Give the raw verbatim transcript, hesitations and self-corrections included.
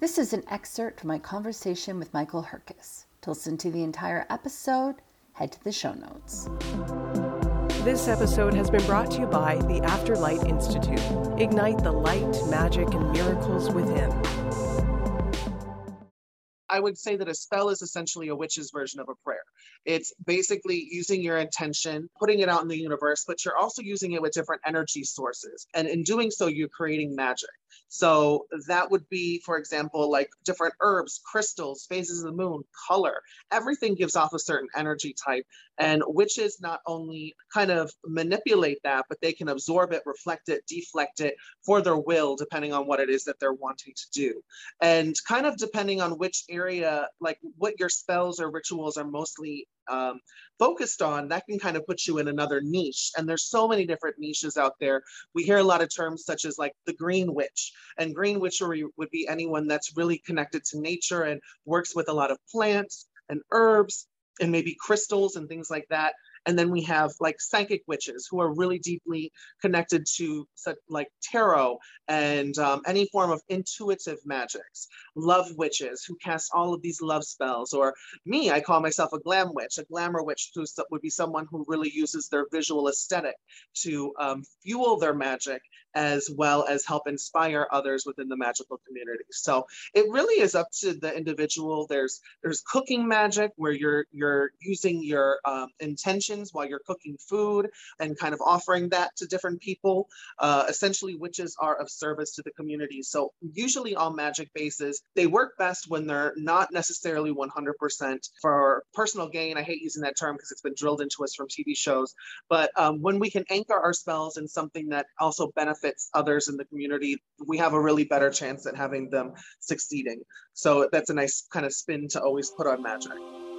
This is an excerpt from my conversation with Michael Herkes. To listen to the entire episode, head to the show notes. This episode has been brought to you by the Afterlight Institute. Ignite the light, magic, and miracles within. I would say that a spell is essentially a witch's version of a prayer. It's basically using your intention, putting it out in the universe, but you're also using it with different energy sources. And in doing so, you're creating magic. So that would be, for example, like different herbs, crystals, phases of the moon, color. Everything gives off a certain energy type. And witches not only kind of manipulate that, but they can absorb it, reflect it, deflect it for their will, depending on what it is that they're wanting to do. And kind of depending on which area, like what your spells or rituals are mostly Um, focused on, that can kind of put you in another niche. And there's so many different niches out there. We hear a lot of terms such as like the green witch, and green witchery would be anyone that's really connected to nature and works with a lot of plants and herbs and maybe crystals and things like that. And then we have like psychic witches who are really deeply connected to like tarot and um, any form of intuitive magics, love witches who cast all of these love spells, or me, I call myself a glam witch. A glamour witch who would be someone who really uses their visual aesthetic to um, fuel their magic, as well as help inspire others within the magical community. So it really is up to the individual. There's there's cooking magic where you're you're using your um, intentions while you're cooking food and kind of offering that to different people. Uh, essentially, witches are of service to the community. So usually on magic bases, they work best when they're not necessarily one hundred percent for personal gain. I hate using that term because it's been drilled into us from T V shows. But um, when we can anchor our spells in something that also benefits fits others in the community, we have a really better chance at having them succeeding. So that's a nice kind of spin to always put on magic.